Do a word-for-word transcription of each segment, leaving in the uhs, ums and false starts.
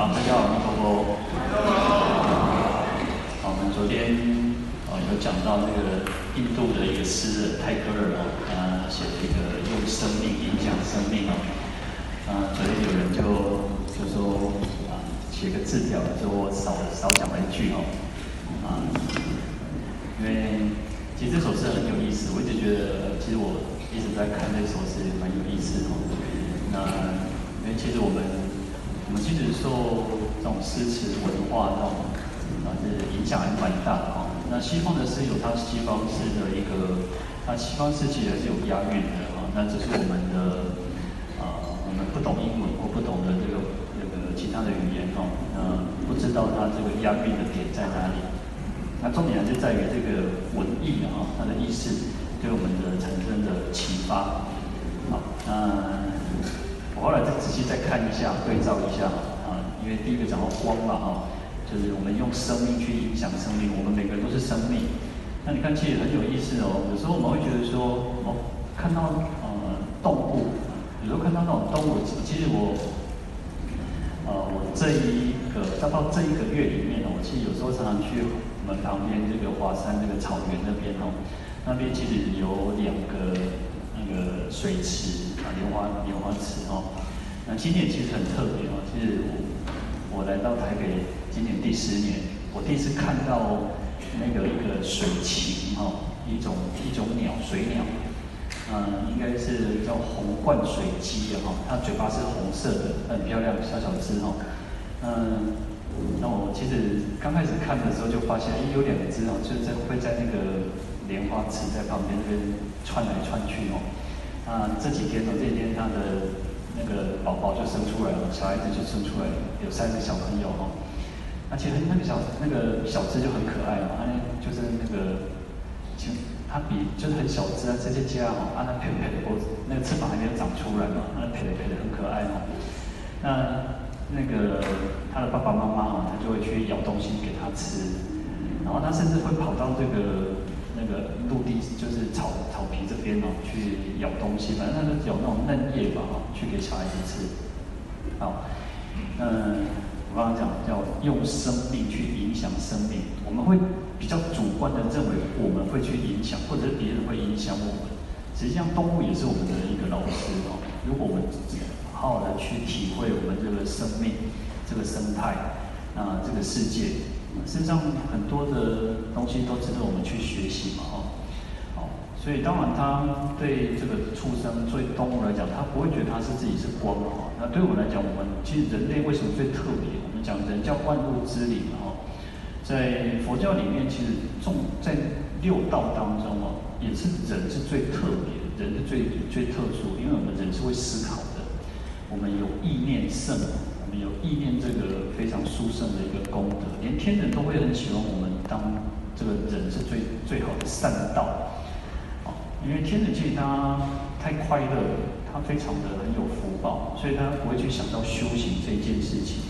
好，大家好，我们好，我们昨天哦有讲到那个印度的一个诗人泰戈尔哦，他写了一个用生命影响生命哦。啊，昨天有人就就说啊，写个字条，就我少少讲了一句哦。啊，因为其实这首诗很有意思，我一直觉得，其实我一直在看这首诗也蛮有意思的哦。那因为其实我们，我们其实受这种诗词文化这种啊，就是影响还蛮大的哦。那西方的诗有它西方诗的一个，它西方诗其实是有押韵的啊。那只是我们的啊、呃，我们不懂英文或不懂的这个这个其他的语言哦，呃，不知道它这个押韵的点在哪里。那重点还是在于这个文意啊，它的意思对我们的产生的启发。好，那。我后来再仔细再看一下，对照一下啊，因为第一个讲到光嘛，哈、啊，就是我们用生命去影响生命，我们每个人都是生命。那你看，其实很有意思哦。有时候我们会觉得说，哦，看到呃动物，有时候看到那种动物，其实我，呃，我这一个，到到这一个月里面呢，我其实有时候常常去我们旁边这个华山这个草原那边哦，那边其实有两个那个水池。莲花莲花池哦，那今年其实很特别哦。其实我我来到台北今年第十年，我第一次看到那个一个水禽哦，一种一种鸟，水鸟，嗯，应该是叫红冠水鸡的哈、哦。它嘴巴是红色的，很漂亮，小小只哦。嗯，那我其实刚开始看的时候就发现，哎，有两只哦，就是在会在那个莲花池在旁边那边窜来窜去哦。啊，这几天呢，这几天他的那个宝宝就生出来了，小孩子就生出来了，有三个小朋友哦。而且那个小那个小只就很可爱哦，他就是那个，就他比就是很小只啊，这些家哦，啊，它拍拍的脖子，那个翅膀还没有长出来嘛，它拍的拍的很可爱哦。那那个他的爸爸妈妈哦，他就会去咬东西给他吃，然后他甚至会跑到这个。那个陆地就是草草皮这边哦，去咬东西，反正它就咬那种嫩叶吧，哦，去给小孩子吃。好，嗯，我刚刚讲叫用生命去影响生命，我们会比较主观的认为我们会去影响，或者是别人会影响我们。实际上，动物也是我们的一个老师哦。如果我们好好的去体会我们这个生命、这个生态啊、呃，这个世界。身上很多的东西都值得我们去学习嘛，哦，好，所以当然他对这个畜生、对动物来讲，他不会觉得他是自己是光哦。那对我们来讲，我们其实人类为什么最特别？我们讲人叫万物之灵哦，在佛教里面，其实重在六道当中哦，也是人是最特别，人是最最特殊，因为我们人是会思考的，我们有意念圣。我们有意念这个非常殊胜的一个功德，连天人都会很喜欢我们当这个人是最最好的善道，哦，因为天人其实他太快乐，他非常的很有福报，所以他不会去想到修行这件事情。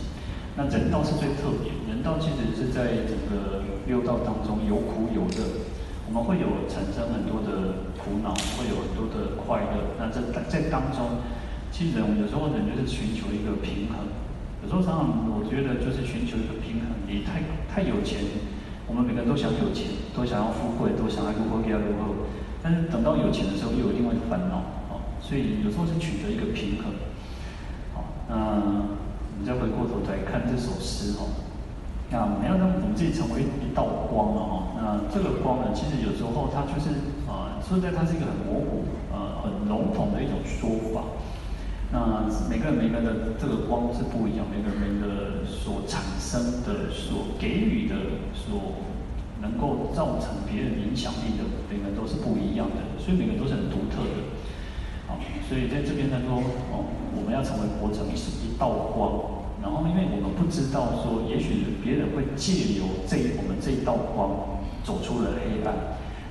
那人道是最特别，人道其实是在整个六道当中有苦有乐，我们会有产生很多的苦恼，会有很多的快乐。那这在当中，其实我们有时候人就是寻求一个平衡。有时候常常我觉得就是寻求一个平衡，你太太有钱，我们每个人都想有钱，都想要富贵，都想要如何如何如何，但是等到有钱的时候又有另外一个烦恼，哦，所以有时候是取得一个平衡。好，那我们再回过头来看这首诗哦，那我们要让我们自己成为一道光了哦，那这个光呢，其实有时候它就是啊，呃，说实在它是一个很模糊、呃很笼统的一种说法。那每个人每个人的这个光是不一样，每个人每个人所产生的、所给予的、所能够造成别人影响力的，每个人都是不一样的，所以每个人都是很独特的。好，所以在这边他说，哦，我们要成为活成一道光。然后，因为我们不知道说，也许别人会借由这我们这一道光走出了黑暗。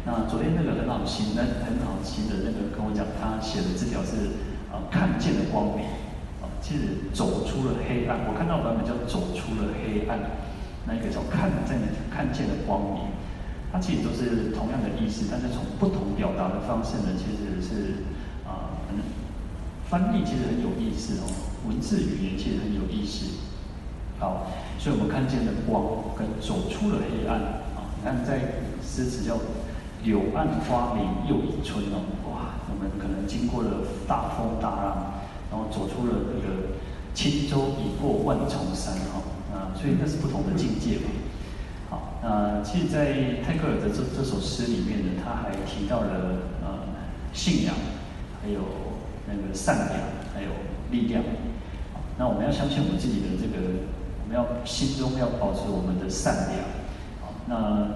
那昨天那个很好心、那很好心的那个跟我讲，他写的字条是。啊，看见了光明，啊，其实走出了黑暗。我看到版本叫走出了黑暗，那一个叫看见看见了光明。它其实都是同样的意思，但是从不同表达的方式呢，其实是啊，呃，翻译其实很有意思哦，文字语言其实很有意思。所以我们看见了光，跟走出了黑暗啊。但在诗词叫“柳暗花明又一村”哦，哇，我们可能经过了大风大浪，然后走出了那个轻舟已过万重山哈啊，所以那是不同的境界嘛。 好，那其实，在泰戈尔的这这首诗里面呢，他还提到了呃信仰，还有那个善良，还有力量。好，那我们要相信我们自己的这个，我们要心中要保持我们的善良。好，那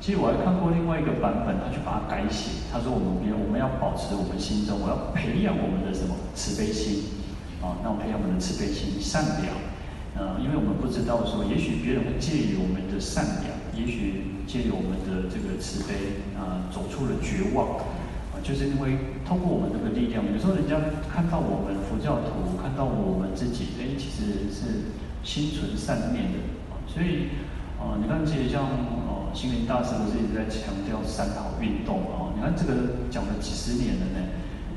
其实我还看过另外一个版本，他去把它改写，他说我们别我们要保持我们心中，我要培养我们的什么慈悲心。啊，那我培养我们的慈悲心、善良。 呃，因为我们不知道说，也许别人会介于我们的善良，也许介于我们的这个慈悲，啊、呃，走出了绝望，啊、呃，就是因为通过我们这个力量，有时候人家看到我们佛教徒，看到我们自己，哎，其实是心存善念的，啊、呃，所以，啊、呃，你看，其实像呃，星云大师不是一直在强调三好运动啊、呃，你看这个讲了几十年了呢，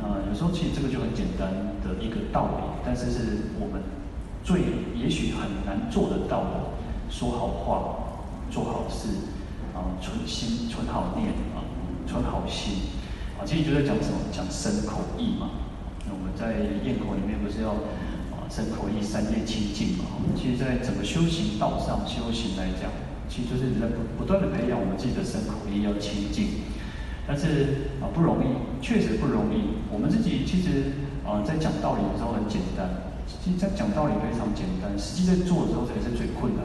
呃，有时候其实这个就很简单的一个道理，但是是我们。 最也许很难做得到的，说好话，做好事，啊、呃，存心、存好念啊、呃，存好心，啊，其实就在讲什么？讲身口意嘛。那我们在宴口里面不是要啊、呃、身口意三业清净嘛？其实，在整个修行道上、修行来讲，其实就是在不不断的培养我们自己的身口意要清净，但是啊、呃、不容易，确实不容易。我们自己其实啊、呃、在讲道理的时候很简单。 其实讲道理非常简单，实际在做的时候才是最困难。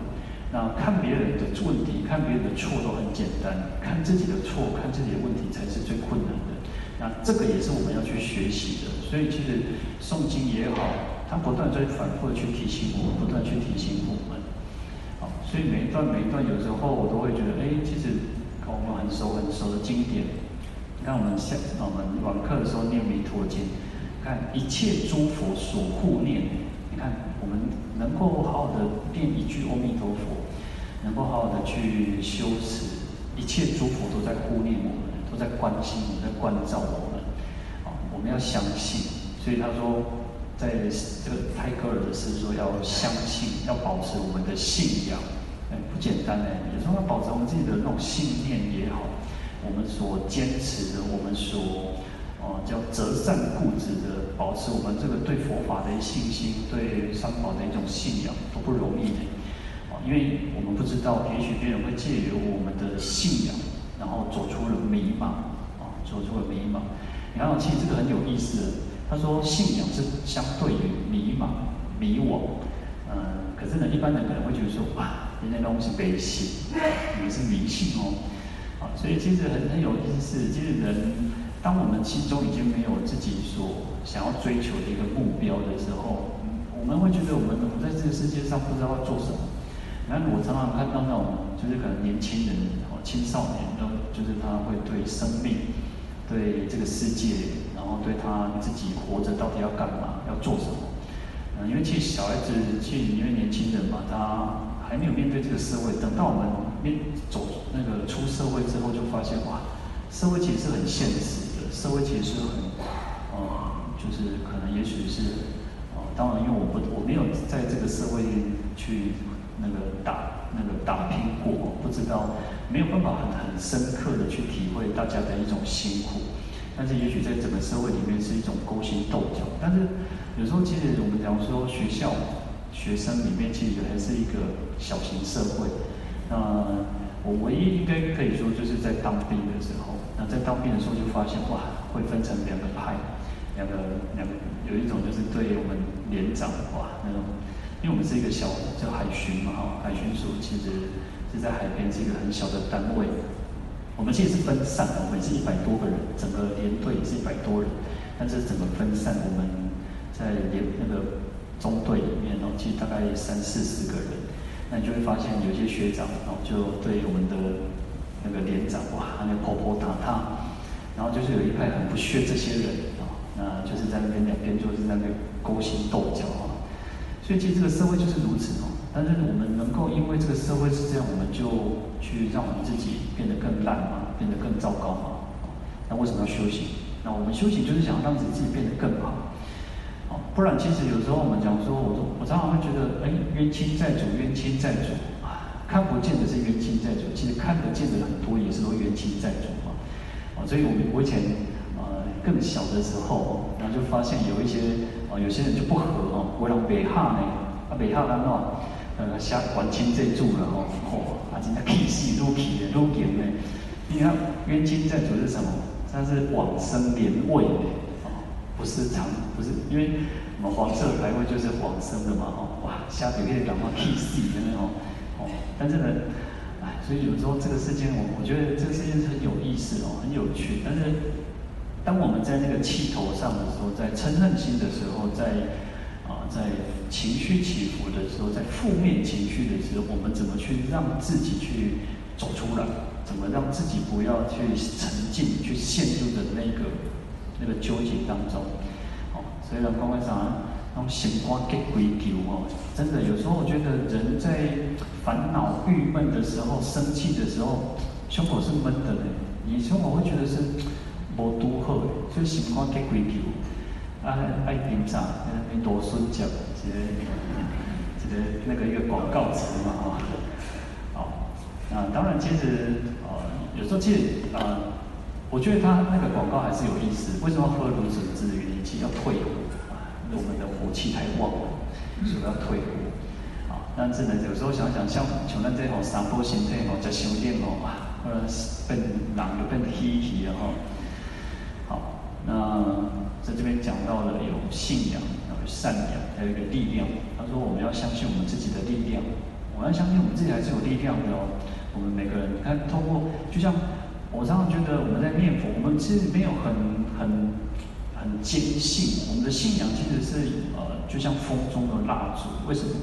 那看别人的问题，看别人的错都很简单，看自己的错，看自己的问题才是最困难的。那这个也是我们要去学习的。所以其实诵经也好，它不断在反复的去提醒我们，不断去提醒我们。好，所以每一段每一段，有时候我都会觉得，哎，其实我们很熟很熟的经典。你看我们下我们网课的时候念《弥陀经》。 看一切诸佛所护念，你看我们能够好好的念一句阿弥陀佛，能够好好的去修持，一切诸佛都在护念我们，都在关心我们，在关照我们。啊，我们要相信。所以他说，在这个泰戈尔的诗说要相信，要保持我们的信仰。哎，不简单哎，有时候要保持我们自己的那种信念也好，我们所坚持的，我们所。 哦，叫择善固执的，保持我们这个对佛法的信心，对三宝的一种信仰都不容易的。哦，因为我们不知道，也许别人会借由我们的信仰，然后走出了迷茫。哦，走出了迷茫。然后其实这个很有意思的，他说信仰是相对于迷茫、迷惘。嗯、呃，可是呢，一般人可能会觉得说，啊，人家东西背信，你们是迷信哦。啊、哦，所以其实很很有意思，其实人。 当我们心中已经没有自己所想要追求的一个目标的时候，我们会觉得我们我们在这个世界上不知道要做什么。然后我常常看到那种，就是可能年轻人哦，青少年，然后就是他会对生命、对这个世界，然后对他自己活着到底要干嘛、要做什么。嗯，因为其实小孩子，其实因为年轻人嘛，他还没有面对这个社会。等到我们面走那个出社会之后，就发现哇，社会其实是很现实。 社会其实很，呃，就是可能也许是，呃，当然因为我不我没有在这个社会去那个打那个打拼过，不知道没有办法很很深刻的去体会大家的一种辛苦，但是也许在整个社会里面是一种勾心斗角，但是有时候其实我们讲说学校学生里面其实还是一个小型社会，那我唯一应该可以说就是在当兵的时候。 那在当兵的时候就发现，哇，会分成两个派，两个两个有一种就是对我们连长哇那种，因为我们是一个小叫海巡嘛哈，海巡署其实是在海边是一个很小的单位，我们其实是分散的，我们是一百多个人，整个连队也是一百多人，但是整个分散我们在连那个中队里面哦，其实大概三四十个人，那你就会发现有些学长哦就对我们的。 那个连长哇，那个泼泼打打，然后就是有一派很不屑这些人啊、哦，那就是在那边两边就是在那边勾心斗角啊、哦，所以其实这个社会就是如此哦。但是我们能够因为这个社会是这样，我们就去让我们自己变得更烂嘛，变得更糟糕嘛、哦。那为什么要修行？那我们修行就是想让自己变得更好。哦，不然其实有时候我们讲说，我说我常常会觉得，哎，冤亲债主，冤亲债主啊，看不见的是冤亲债主，其实看得见的很多也是都冤亲债主嘛。啊，所以我们我以前呃更小的时候，然后就发现有一些啊、呃、有些人就不和哦，我让北哈呢，啊北哈人哦，呃下还清债主了哦，哦，啊真正气死愈气的愈劲的。你看冤亲债主是什么？它是往生连位的。 不是常不是，因为我们黄色牌位就是往生的嘛，哦，哇，下面可以讲到 K C 的哦，哦，但是呢，哎，所以有时候这个事件，我我觉得这个事件是很有意思哦，很有趣。但是，当我们在那个气头上的时候，在嗔恨心的时候，在啊、呃，在情绪起伏的时候，在负面情绪的时候，我们怎么去让自己去走出来？怎么让自己不要去沉浸、去陷入的那个？ 那个纠结当中，哦，所以呢，刚刚讲，那种心肝结归球哦，真的有时候我觉得人在烦恼、郁闷的时候、生气的时候，胸口是闷的嘞，你胸口会觉得是无拄好，所以心肝结归球，啊，爱啉啥，那多孙讲，一个一个那个一个广告词嘛，哈、哦，好，那当然其实呃，有时候其实呃。 我觉得他那个广告还是有意思。为什么喝芦笋汁的原因，其实要退火啊，我们的火气太旺了，所以要退火。啊，但是呢，有时候想想，像像咱这吼三波形态吼，食伤点吼，呃，变人就变稀奇了吼。好，那在这边讲到了有信仰，有善良，还有一个力量。他说我们要相信我们自己的力量，我们要相信我们自己还是有力量的哦。我们每个人，你看，通过就像。 我常常觉得我们在念佛，我们其实没有很很很坚信，我们的信仰其实是呃，就像风中的蜡烛。为什么？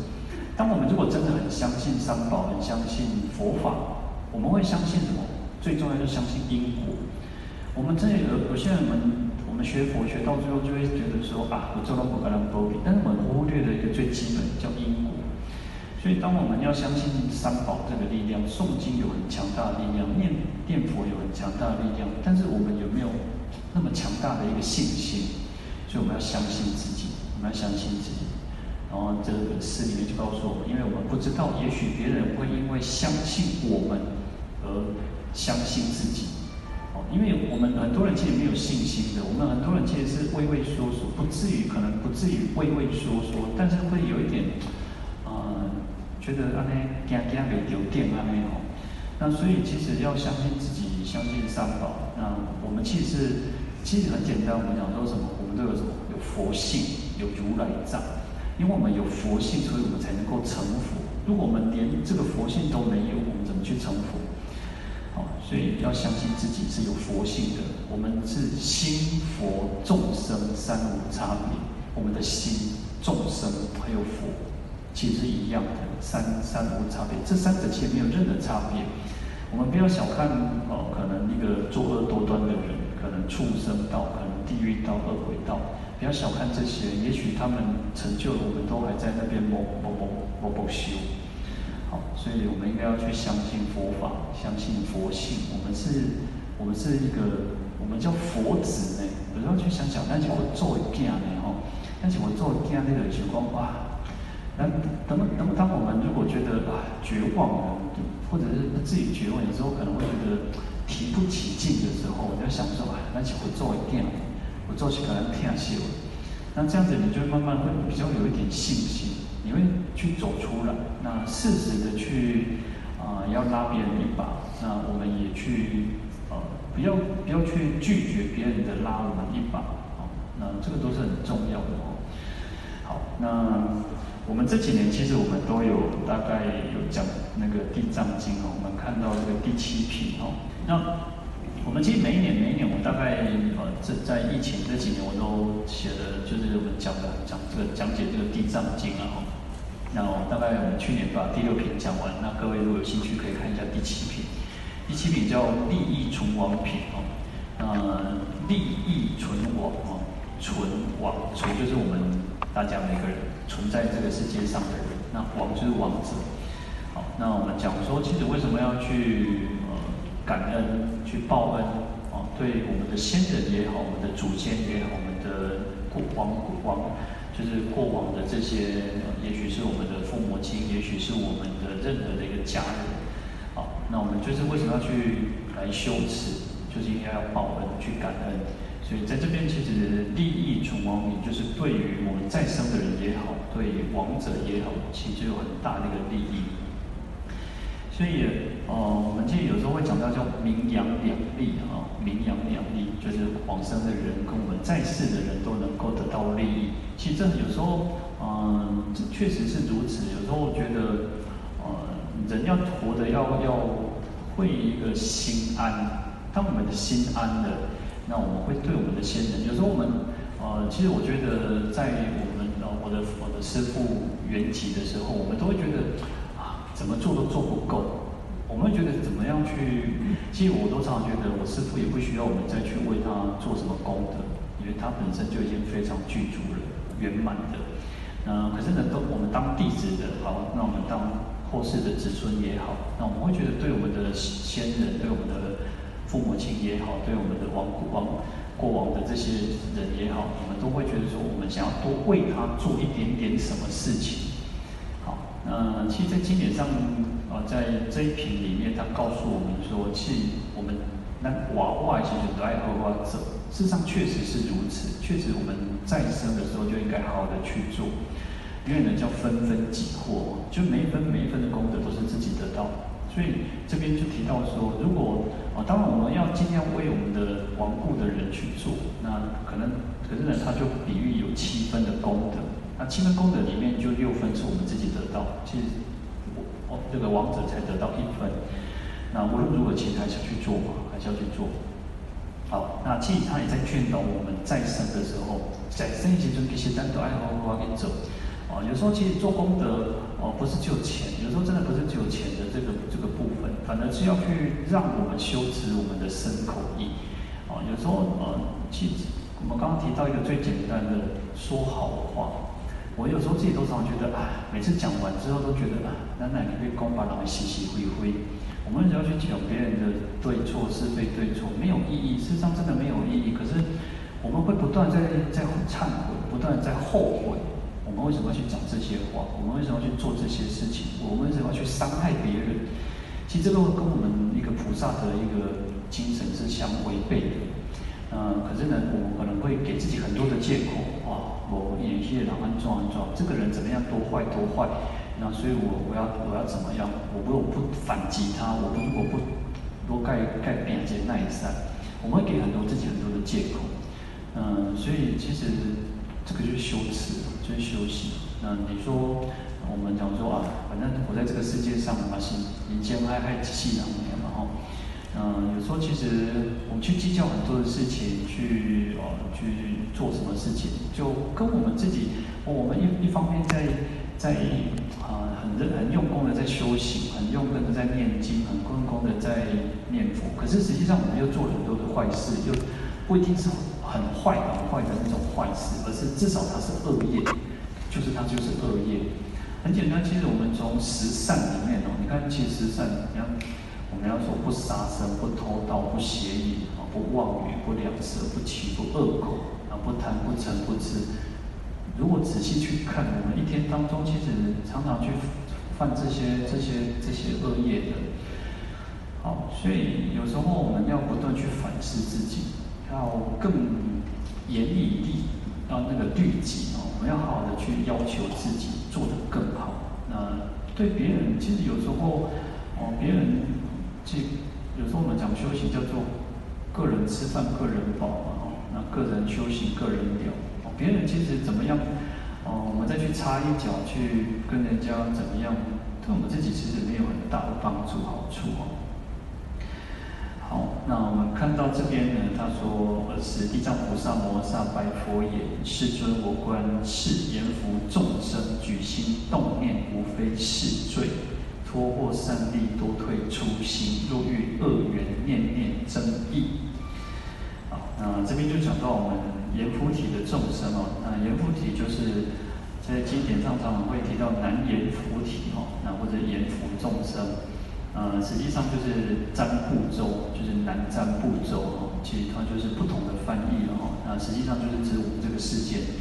当我们如果真的很相信三宝，很相信佛法，我们会相信什么？最重要就是相信因果。我们真的有有些人，我们我们学佛学到最后就会觉得说啊，我做到不可能不理，但是我们忽略了一个最基本叫因果。 所以，当我们要相信三宝这个力量，诵经有很强大的力量，念念佛有很强大的力量，但是我们有没有那么强大的一个信心？所以我们要相信自己，我们要相信自己。然后这本诗里面就告诉我们，因为我们不知道，也许别人会因为相信我们而相信自己。哦，因为我们很多人其实没有信心的，我们很多人其实是畏畏缩缩，不至于可能不至于畏畏缩缩，但是会有一点。 觉得安尼惊惊袂着点安尼吼，那所以其实要相信自己，相信三宝。那我们其实其实很简单，我们讲说什么，我们都有什么有佛性，有如来藏。因为我们有佛性，所以我们才能够成佛。如果我们连这个佛性都没有，我们怎么去成佛？好，所以要相信自己是有佛性的。我们是心佛众生三无差别，我们的心、众生还有佛。 其实一样的，三三无差别，这三者其实没有任何差别。我们不要小看哦，可能一个作恶多端的人，可能畜生道，可能地狱道、恶鬼道，不要小看这些。也许他们成就了，我们都还在那边摸摸摸摸摸修。好，所以我们应该要去相信佛法，相信佛性。我们是，我们是一个，我们叫佛子呢。有时候去想想，但是我做一件呢吼，但是我做一件那个情况哇。 那等等，当我们如果觉得啊绝望了，或者是自己绝望，有时候可能会觉得提不起劲的时候，我在想说啊，那就我做一点，我做起可能太小。那这样子，你就慢慢会比较有一点信心，你会去走出来。那适时的去啊、呃，要拉别人一把。那我们也去呃，不要不要去拒绝别人的拉我们一把啊、哦。那这个都是很重要的哦。好，那。 我们这几年其实我们都有大概有讲那个《地藏经》哦，我们看到这个第七品哦。那我们其实每一年每一年，我大概呃这在疫情这几年我都写的就是我们讲的讲这个讲解这个《地藏经》啊。那大概我们去年把第六品讲完，那各位如果有兴趣可以看一下第七品。第七品叫利益存亡品哦，呃利益存亡哦，存亡存就是我们大家每个人。 存在这个世界上的人，那王就是王者。好，那我们讲说，其实为什么要去呃感恩、去报恩啊？对我们的先人也好，我们的祖先也好，我们的国王、国王，就是过往的这些，也许是我们的父母亲，也许是我们的任何的一个家人。好，那我们就是为什么要去来修持，就是应该要报恩，去感恩。所以在这边其实利益存亡名，就是对于我们在生的人也好，对亡者也好，其实有很大的一个利益。所以，呃，我们其实有时候会讲到叫名扬两利啊。 名扬两利，就是往生的人跟我们在世的人都能够得到利益。其实这有时候，嗯，这确实是如此。有时候我觉得，呃，人要活得要要会一个心安。当我们的心安了，那我们会对我们的先人。有时候我们，呃，其实我觉得在我们呃我的我的师父圆寂的时候，我们都会觉得啊，怎么做都做不够。 我们觉得怎么样去？其实我都常常觉得，我师父也不需要我们再去为他做什么功德，因为他本身就已经非常具足了、圆满的。嗯、呃，可是呢，我们当弟子的好，那我们当后世的子孙也好，那我们会觉得对我们的先人、对我们的父母亲也好，对我们的亡亡过往的这些人也好，我们都会觉得说，我们想要多为他做一点点什么事情。好，那、呃、其实，在经典上。 啊，在这一品里面，他告诉我们说，其实我们那娃娃其实都爱喝花酒，事实上确实是如此，确实我们在生的时候就应该好好的去做，因为呢叫分分己获，就每一分每一分的功德都是自己得到。所以这边就提到说，如果啊，当然我们要尽量为我们的亡故的人去做，那可能可是呢，他就比喻有七分的功德，那七分功德里面就六分是我们自己得到，其实。 哦，这个亡者才得到一分。那无论如何，其实还是要去做嘛，还是要去做。好，那其实他也在劝导我们在生的时候，在生前就必须单独爱好好给走。哦，有时候其实做功德，哦，不是只有钱，有时候真的不是只有钱的这个这个部分，反而是要去让我们修持我们的身口意。哦，有时候呃，其实我们刚刚提到一个最简单的说好话。 我有时候自己都常觉得啊，每次讲完之后都觉得啊，难难你被公把他们洗洗灰灰。我们只要去讲别人的对错是非对错，没有意义，事实上真的没有意义。可是我们会不断在在忏悔，不断在后悔，我们为什么要去讲这些话？我们为什么要去做这些事情？我们为什么要去伤害别人？其实这个跟我们一个菩萨的一个精神是相违背的。嗯、呃，可是呢，我们可能会给自己很多的借口啊。 我演戏的人安装安装，这个人怎么样多坏多坏，那所以我我要我要怎么样？我如果不反击他，我如果不多盖盖边界那一扇，我们会给很多自己很多的借口。嗯，所以其实这个就是修持，就是修行。那你说我们讲说啊，反正我在这个世界上嘛，是人间爱爱戏郎面嘛吼。嗯，有时候其实我们去计较很多的事情，去哦、呃、去。 做什么事情，就跟我们自己，我们一一方面在在啊、呃、很认很用功的在修行，很用功的在念经，很用功的在念佛。可是实际上我们又做了很多的坏事，又不一定是很坏很坏的那种坏事，而是至少它是恶业，就是它就是恶业。很简单，其实我们从十善里面哦，你看其实十善，你看我们要说不杀生、不偷盗、不邪淫、不妄语、不两舌、不欺负恶口。 不贪不嗔不痴，如果仔细去看，我们一天当中其实常常去犯这些、这些、这些恶业的。好，所以有时候我们要不断去反思自己，要更严以律，要那个律己哦，我们要好好的去要求自己做得更好。那对别人，其实有时候哦，别人其实有时候我们讲修行叫做个人吃饭个人饱嘛。 那个人修行，个人了。哦，别人其实怎么样？哦，我们再去插一脚，去跟人家怎么样？对我们自己其实没有很大的帮助、好处哦。好，那我们看到这边呢，他说：“尔时地藏菩萨摩诃萨白佛言：世尊，我观世言服众生，举心动念，无非是罪。脱获三利，多退初心。若遇恶缘，念念增益。” 那这边就讲到我们阎浮提的众生哦，那阎浮提就是在经典上常常会提到南阎浮提哦，那或者阎浮众生，呃，实际上就是占部洲，就是南占部洲哦，其实它就是不同的翻译哦，那实际上就是指我们这个世界。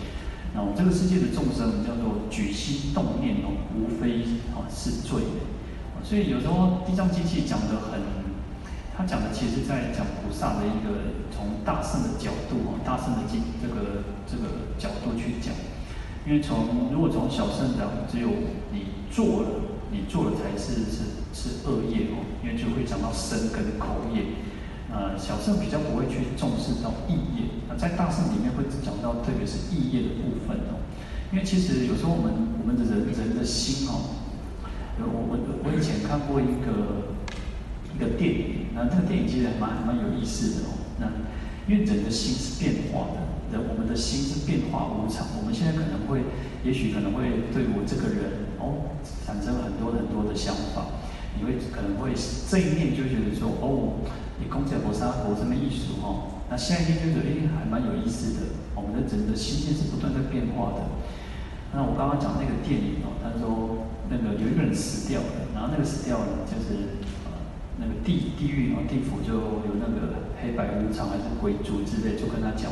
那我这个世界的众生叫做举心动念哦，无非啊是罪。所以有时候地藏经系讲的很，他讲的其实在讲菩萨的一个从大乘的角度哦，大乘的经这个这个角度去讲。因为从如果从小圣讲，只有你做了，你做了才是是是恶业哦，因为就会讲到身跟口业。 呃，小乘比较不会去重视到意业，那在大乘里面会讲到，特别是意业的部分哦。因为其实有时候我们我们的人人的心哦，我我我以前看过一个一个电影，那那个电影其实还蛮蛮有意思的哦。那因为人的心是变化的，人我们的心是变化无常。我们现在可能会，也许可能会对我这个人哦产生很多很多的想法，你会可能会这一面就觉得说哦。 你供在菩萨佛这么艺术哦，那下一天就觉得哎，还蛮有意思的。我们的人的心念是不断在变化的。那我刚刚讲那个电影哦，他说那个有一个人死掉了，然后那个死掉了就是呃那个地地狱哦，地府就有那个黑白无常还是鬼卒之类，就跟他讲，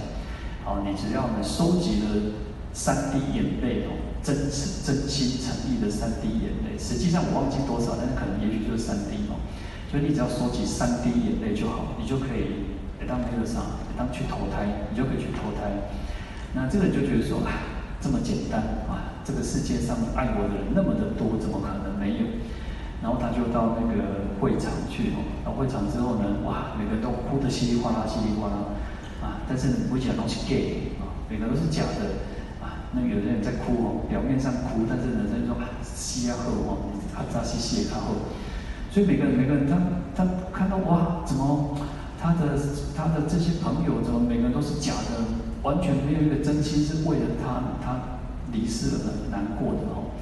好，你只要我们收集了三滴眼泪哦，真实真心诚意的三滴眼泪，实际上我忘记多少，但是可能也许就是三滴哦。 所以你只要收集三滴眼泪就好，你就可以当那个啥，当去投胎，你就可以去投胎。那这个人就觉得说，啊，这么简单啊，这个世界上爱我的人那么的多，怎么可能没有？然后他就到那个会场去哦，到会场之后呢，哇，每个人都哭得稀里哗啦，稀里哗啦啊！但是你不讲都是 gay 啊，每个都是假的啊。那有的人在哭哦，表面上哭，但是人生说啊，西亚后哦，啊，扎西西然后。 所以每个人，每个人他，他他看到哇，怎么他的他的这些朋友，怎么每个人都是假的，完全没有一个真心是为了他他离世了难过的哦。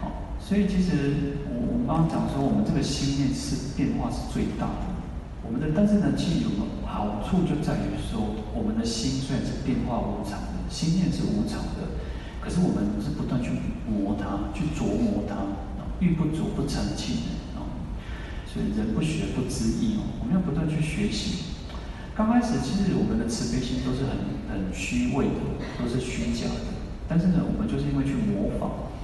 好，所以其实我我刚刚讲说，我们这个心念是变化是最大的。我们的但是呢，其实有个好处就在于说，我们的心虽然是变化无常的，心念是无常的，可是我们是不断去磨它，去琢磨它，欲不足不成器。 所以人不学不知义哦，我们要不断去学习。刚开始其实我们的慈悲心都是很很虚伪的，都是虚假的。但是呢，我们就是因为去模仿。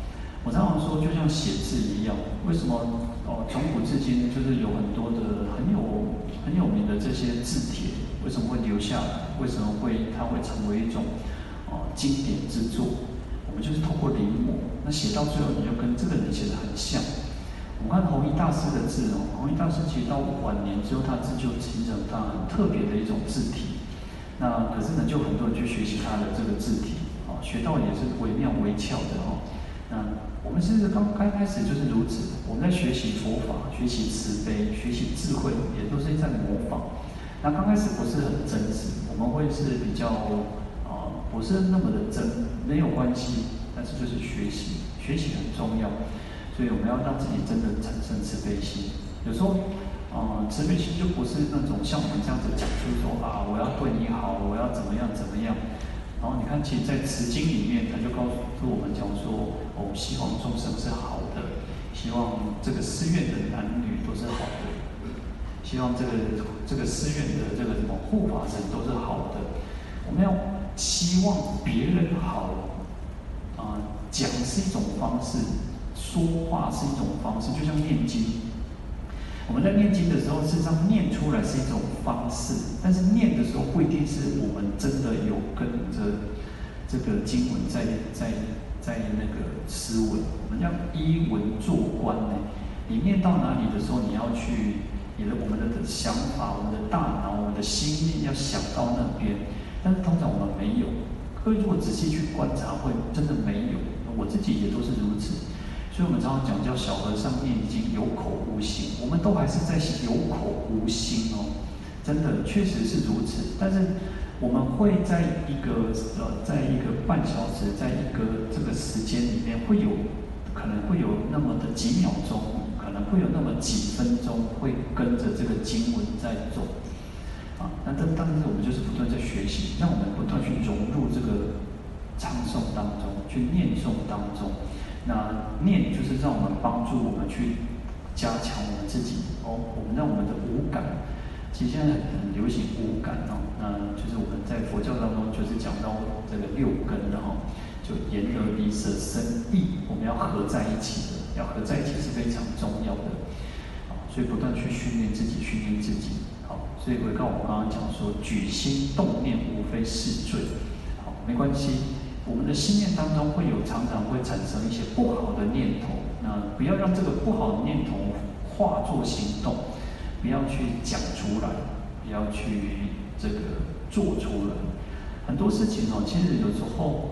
我常常说，就像写字一样，为什么哦从古至今就是有很多的很有很有名的这些字帖，为什么会留下来？为什么会它会成为一种哦经典之作？我们就是透过临摹，那写到最后，你就跟这个人写得很像。 我看弘一大师的字哦，弘一大师其实到晚年之后，他字就形成他很特别的一种字体。那可是呢，就很多人去学习他的这个字体，哦，学到也是惟妙惟肖的哦。那我们其实刚刚开始就是如此，我们在学习佛法、学习慈悲、学习智慧，也都是在模仿。那刚开始不是很真实，我们会是比较啊、呃，不是那么的真，没有关系。但是就是学习，学习很重要。 所以我们要让自己真的产生慈悲心。有时候，呃，慈悲心就不是那种像我们这样子讲出说啊，我要对你好，我要怎么样怎么样。然后你看，其实，在《慈经》里面，他就告诉我们讲说，哦，希望众生是好的，希望这个寺院的男女都是好的，希望这个这个寺院的这个什么护法神都是好的。我们要希望别人好，啊、呃，讲是一种方式。 说话是一种方式，就像念经。我们在念经的时候，事实上念出来是一种方式，但是念的时候不一定是我们真的有跟着这个经文在在在那个思维。我们要依文做观呢。你念到哪里的时候，你要去你的我们的想法、我们的大脑、我们的心念要想到那边，但是通常我们没有。各位如果仔细去观察，会真的没有。我自己也都是如此。 所以我们常常讲叫小和尚念经有口无心，我们都还是在有口无心哦，真的确实是如此。但是我们会在一个呃，在一个半小时，在一个这个时间里面，会有可能会有那么的几秒钟，可能会有那么几分钟会跟着这个经文在走啊。那这当然我们就是不断在学习，让我们不断去融入这个唱诵当中，去念诵当中。 那念就是让我们帮助我们去加强我们自己哦，我们让我们的五感，其实现在很流行五感哦，那就是我们在佛教当中就是讲到这个六根的哦，就就言而彼此深意，我们要合在一起的，要合在一起是非常重要的。好，所以不断去训练自己，训练自己。好，所以回到我刚刚讲说，举心动念无非是罪。好，没关系，我们的心念当中会有常常会产生一些不好的念头，那不要让这个不好的念头化作行动，不要去讲出来，不要去这个做出来。很多事情哦，其实有时候。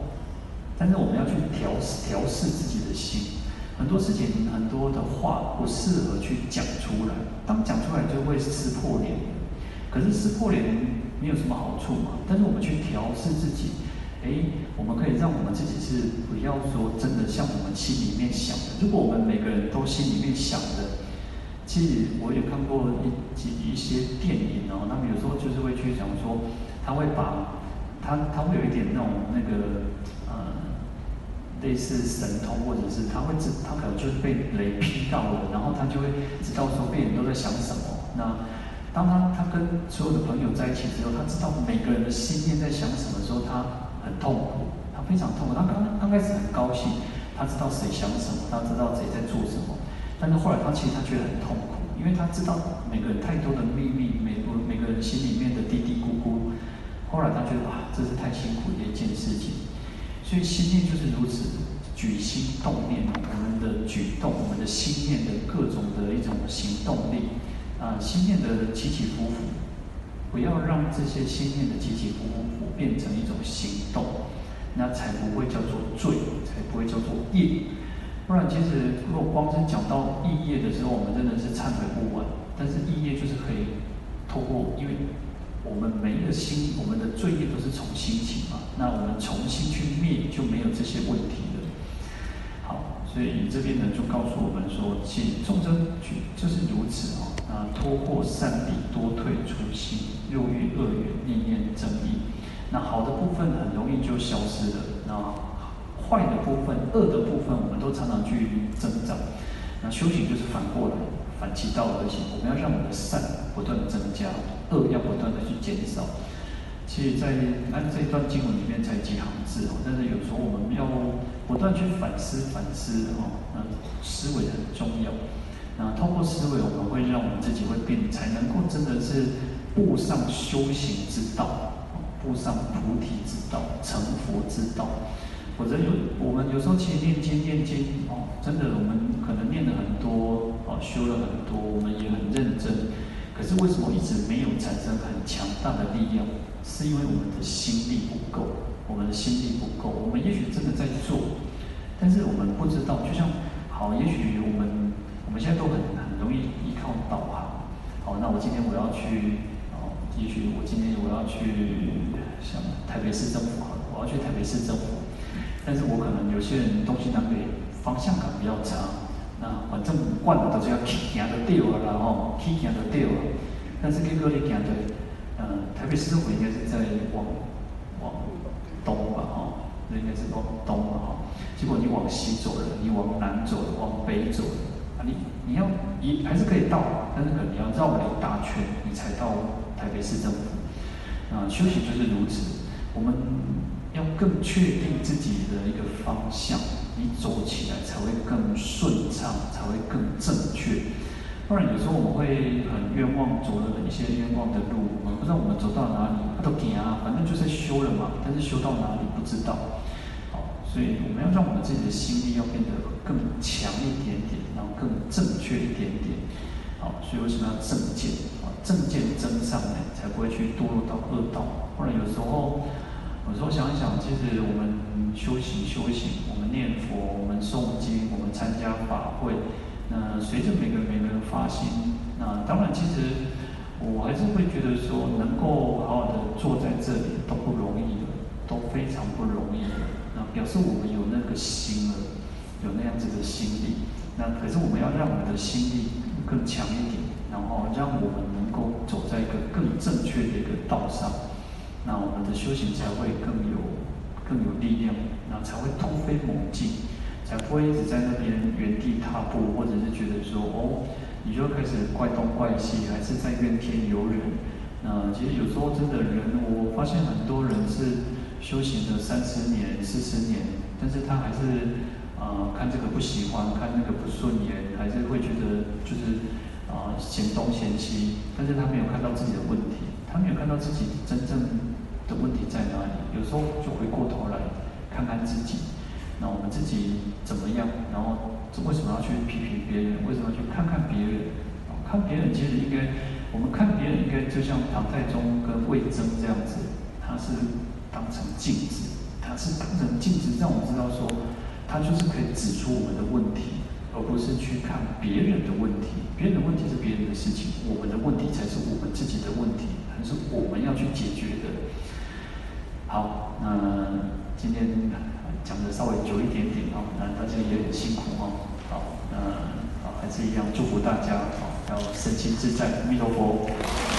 但是我们要去调调试自己的心，很多事情很多的话不适合去讲出来，当讲出来就会撕破脸。可是撕破脸没有什么好处嘛。但是我们去调试自己，哎，我们可以让我们自己是不要说真的像我们心里面想的。如果我们每个人都心里面想的，其实我有看过一一些电影哦，他们有时候就是会去讲说，他会把他他会有一点那种那个。 类似神通，或者是他会知，他可能就是被雷劈到了，然后他就会知道说别人都在想什么。那当他他跟所有的朋友在一起之后，他知道每个人的心念在想什么时候，他很痛苦，他非常痛苦。他刚刚开始很高兴，他知道谁想什么，他知道谁在做什么。但是后来他其实他觉得很痛苦，因为他知道每个人太多的秘密，每多每个人心里面的嘀嘀咕咕。后来他觉得啊，这是太辛苦的一件事情。 所以心念就是如此，举心动念，我们的举动，我们的心念的各种的一种行动力，啊、呃，心念的起起伏伏，不要让这些心念的起起伏伏变成一种行动，那才不会叫做罪，才不会叫做业。不然，其实如果光是讲到意业的时候，我们真的是忏悔不完。但是意业就是可以透过，因为。 我们每一个心，我们的罪业都是从心起嘛，那我们重新去灭，就没有这些问题了。好，所以这边呢就告诉我们说，其众生就是如此哦。那脱过善利，多退初心，六欲恶缘，念念增益。那好的部分很容易就消失了，那坏的部分、恶的部分，我们都常常去增长。那修行就是反过来。 反其道而行，我们要让我们的善不断的增加，恶要不断的去减少。其实在，在按这段经文里面才几行字哦，但是有时候我们要不断去反思、反思哦，那思维很重要。那通过思维，我们会让我们自己会变，才能够真的是步上修行之道，步上菩提之道、成佛之道。否则有我们有时候其实念经、念经哦，真的我们可能念了很多。 哦，修了很多，我们也很认真，可是为什么一直没有产生很强大的力量？是因为我们的心力不够，我们的心力不够。我们也许真的在做，但是我们不知道。就像好，也许我们我们现在都很很容易依靠导航。好，那我今天我要去，哦，也许我今天我要去，像台北市政府好了，我要去台北市政府，但是我可能有些人东西南北方向感比较差。 那反正惯了都是要去行就对了啦吼，去行就对了。但是结果你行的，呃，台北市政府应该是在往往东吧吼，那应该是往东吧吼。结果你往西走了，你往南走了，往北走了，啊，你你要你还是可以到，但是可能你要绕了一大圈，你才到台北市政府。啊、呃，修行就是如此，我们要更确定自己的一个方向。 你走起来才会更顺畅，才会更正确。不然有时候我们会很冤枉，走了一些冤枉的路，我们不知道我们走到哪里，都行啊，反正就是修了嘛。但是修到哪里不知道。好，所以我们要让我们自己的心力要变得更强一点点，然后更正确一点点。好，所以为什么要正见？啊，正见增上呢，才不会去堕落到恶道。不然有时候，有时候想一想，其实我们。 修行，修行，我们念佛，我们诵经，我们参加法会。那随着每个每个人发心，那当然，其实我还是会觉得说，能够好好的坐在这里都不容易了，都非常不容易了。那表示我们有那个心了，有那样子的心力。那可是我们要让我们的心力更强一点，然后让我们能够走在一个更正确的一个道上，那我们的修行才会更有。 更有力量，那才会突飞猛进，才不会一直在那边原地踏步，或者是觉得说哦，你就开始怪东怪西，还是在怨天尤人。那其实有时候真的人，我发现很多人是修行了三十年、四十年，但是他还是呃看这个不喜欢，看那个不顺眼，还是会觉得就是呃嫌东嫌西，但是他没有看到自己的问题，他没有看到自己真正的问题在哪里。有时候就回过头来看看自己，那我们自己怎么样？然后为什么要去批评别人？为什么要去看看别人？看别人其实应该，我们看别人应该就像唐太宗跟魏征这样子，他是当成镜子，他是当成镜子让我们知道说，他就是可以指出我们的问题，而不是去看别人的问题。别人的问题是别人的事情，我们的问题才是我们自己的问题，还是我们要去解决的。好，那今天讲的稍微久一点点哦，那大家也很辛苦哦。好，那好还是一样祝福大家哦，要身心自在，弥陀佛。